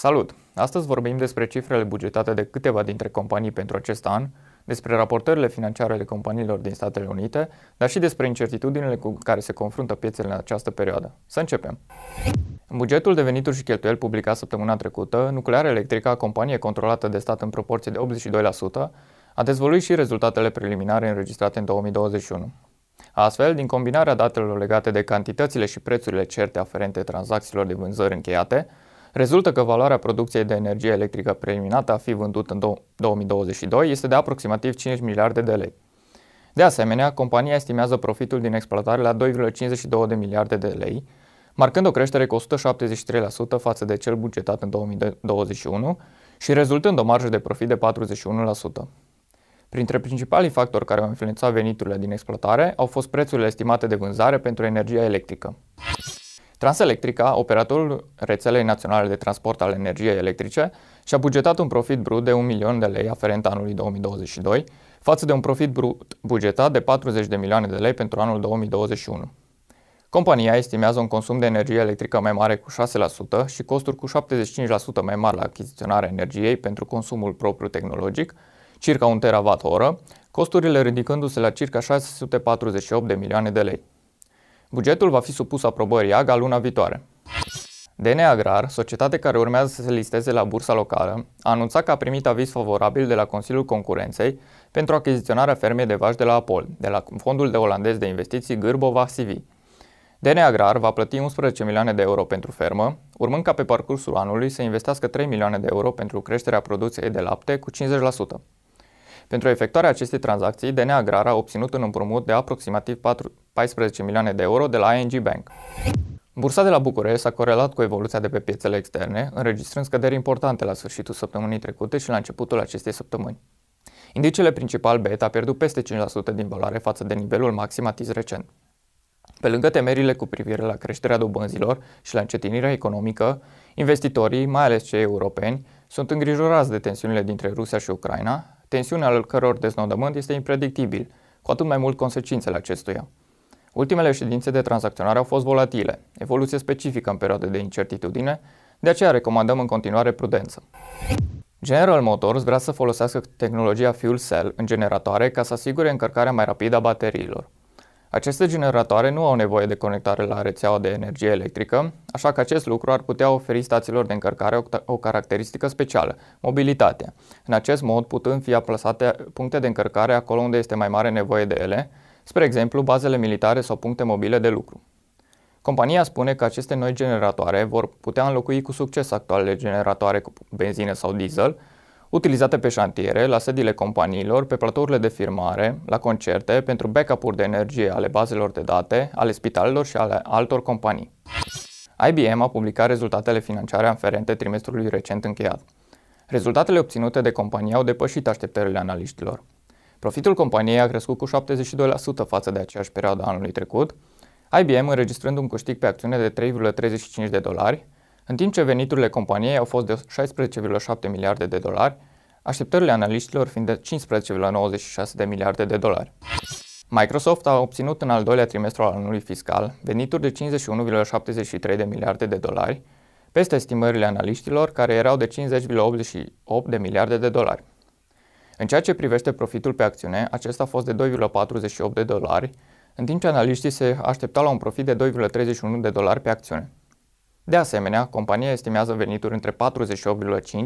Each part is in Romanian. Salut! Astăzi vorbim despre cifrele bugetate de câteva dintre companii pentru acest an, despre raportările financiare ale companiilor din Statele Unite, dar și despre incertitudinile cu care se confruntă piețele în această perioadă. Să începem! În bugetul de venituri și cheltuieli publicat săptămâna trecută, Nuclear Electrica, companie controlată de stat în proporție de 82%, a dezvăluit și rezultatele preliminare înregistrate în 2021. Astfel, din combinarea datelor legate de cantitățile și prețurile certe aferente tranzacțiilor de vânzări încheiate, rezultă că valoarea producției de energie electrică preliminată a fi vândută în 2022 este de aproximativ 5 miliarde de lei. De asemenea, compania estimează profitul din exploatare la 2,52 de miliarde de lei, marcând o creștere cu 173% față de cel bugetat în 2021 și rezultând o marjă de profit de 41%. Printre principalii factori care au influențat veniturile din exploatare au fost prețurile estimate de vânzare pentru energia electrică. Transelectrica, operatorul rețelei naționale de transport al energiei electrice, și-a bugetat un profit brut de 1 milion de lei aferent anului 2022, față de un profit brut bugetat de 40 de milioane de lei pentru anul 2021. Compania estimează un consum de energie electrică mai mare cu 6% și costuri cu 75% mai mari la achiziționarea energiei pentru consumul propriu tehnologic, circa 1 terawatt-oră, costurile ridicându-se la circa 648 de milioane de lei. Bugetul va fi supus aprobării AGA luna viitoare. DN Agrar, societate care urmează să se listeze la bursa locală, a anunțat că a primit aviz favorabil de la Consiliul Concurenței pentru achiziționarea fermei de vaci de la Apol, de la fondul de olandez de investiții Gârbovac CV. DN Agrar va plăti 11 milioane de euro pentru fermă, urmând ca pe parcursul anului să investească 3 milioane de euro pentru creșterea producției de lapte cu 50%. Pentru efectuarea acestei tranzacții, DN Agrar a obținut un împrumut de aproximativ 14 milioane de euro de la ING Bank. Bursa de la București s-a corelat cu evoluția de pe piețele externe, înregistrând scăderi importante la sfârșitul săptămânii trecute și la începutul acestei săptămâni. Indicele principal BET a pierdut peste 5% din valoare față de nivelul maxim atins recent. Pe lângă temerile cu privire la creșterea dobânzilor și la încetinirea economică, investitorii, mai ales cei europeni, sunt îngrijorați de tensiunile dintre Rusia și Ucraina, tensiunea al căror deznodământ este impredictibil, cu atât mai mult consecințele acestuia. Ultimele ședințe de tranzacționare au fost volatile, evoluție specifică în perioade de incertitudine, de aceea recomandăm în continuare prudență. General Motors vrea să folosească tehnologia Fuel Cell în generatoare ca să asigure încărcarea mai rapidă a bateriilor. Aceste generatoare nu au nevoie de conectare la rețeaua de energie electrică, așa că acest lucru ar putea oferi stațiilor de încărcare o caracteristică specială, mobilitatea, în acest mod putând fi aplasate puncte de încărcare acolo unde este mai mare nevoie de ele, spre exemplu bazele militare sau puncte mobile de lucru. Compania spune că aceste noi generatoare vor putea înlocui cu succes actualele generatoare cu benzină sau diesel, utilizate pe șantiere, la sediile companiilor, pe platourile de firmare, la concerte, pentru backup-uri de energie ale bazelor de date, ale spitalelor și ale altor companii. IBM a publicat rezultatele financiare aferente trimestrului recent încheiat. Rezultatele obținute de companie au depășit așteptările analiștilor. Profitul companiei a crescut cu 72% față de aceeași perioadă anului trecut, IBM înregistrând un câștig pe acțiune de $3,35, în timp ce veniturile companiei au fost de 16,7 miliarde de dolari, așteptările analiștilor fiind de 15,96 de miliarde de dolari. Microsoft a obținut în al doilea trimestru al anului fiscal venituri de 51,73 de miliarde de dolari, peste estimările analiștilor care erau de 50,88 de miliarde de dolari. În ceea ce privește profitul pe acțiune, acesta a fost de 2,48 de dolari, în timp ce analiștii se așteptau la un profit de 2,31 de dolari pe acțiune. De asemenea, compania estimează venituri între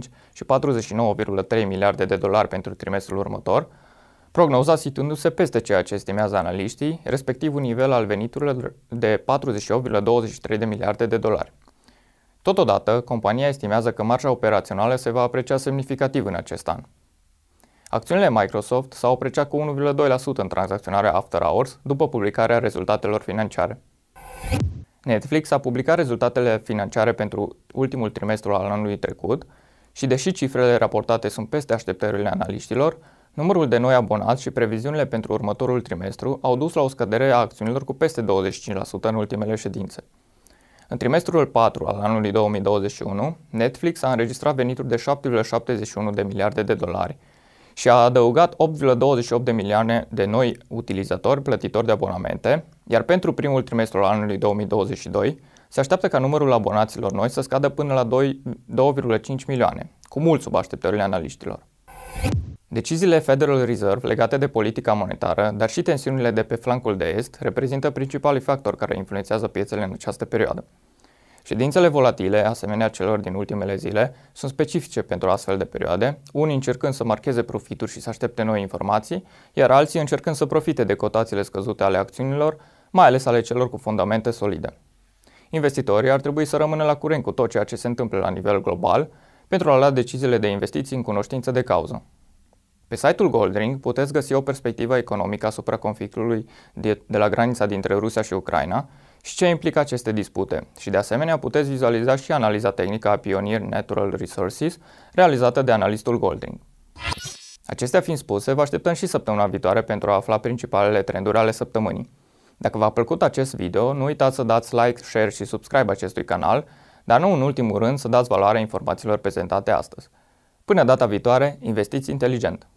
48,5 și 49,3 miliarde de dolari pentru trimestrul următor, prognoza situându-se peste ceea ce estimează analiștii, respectiv un nivel al veniturilor de 48,23 de miliarde de dolari. Totodată, compania estimează că marja operațională se va aprecia semnificativ în acest an. Acțiunile Microsoft s-au apreciat cu 1,2% în tranzacționarea after hours după publicarea rezultatelor financiare. Netflix a publicat rezultatele financiare pentru ultimul trimestru al anului trecut și, deși cifrele raportate sunt peste așteptările analiștilor, numărul de noi abonați și previziunile pentru următorul trimestru au dus la o scădere a acțiunilor cu peste 25% în ultimele ședințe. În trimestrul 4 al anului 2021, Netflix a înregistrat venituri de 7,71 de miliarde de dolari și a adăugat 8,28 de milioane de noi utilizatori plătitori de abonamente, iar pentru primul trimestru al anului 2022 Se așteaptă ca numărul abonaților noi să scadă până la 2,5 milioane, cu mult sub așteptările analiștilor. Deciziile Federal Reserve legate de politica monetară, dar și tensiunile de pe flancul de est, reprezintă principalii factori care influențează piețele în această perioadă. Ședințele volatile, asemenea celor din ultimele zile, sunt specifice pentru astfel de perioade, unii încercând să marcheze profituri și să aștepte noi informații, iar alții încercând să profite de cotațiile scăzute ale acțiunilor, mai ales ale celor cu fundamente solide. Investitorii ar trebui să rămână la curent cu tot ceea ce se întâmplă la nivel global pentru a lua deciziile de investiții în cunoștință de cauză. Pe site-ul Goldring puteți găsi o perspectivă economică asupra conflictului de la granița dintre Rusia și Ucraina și ce implică aceste dispute și de asemenea puteți vizualiza și analiza tehnică a Pioneer Natural Resources realizată de analistul Goldring. Acestea fiind spuse, vă așteptăm și săptămâna viitoare pentru a afla principalele trenduri ale săptămânii. Dacă v-a plăcut acest video, nu uitați să dați like, share și subscribe acestui canal, dar nu în ultimul rând să dați valoare informațiilor prezentate astăzi. Până data viitoare, investiți inteligent!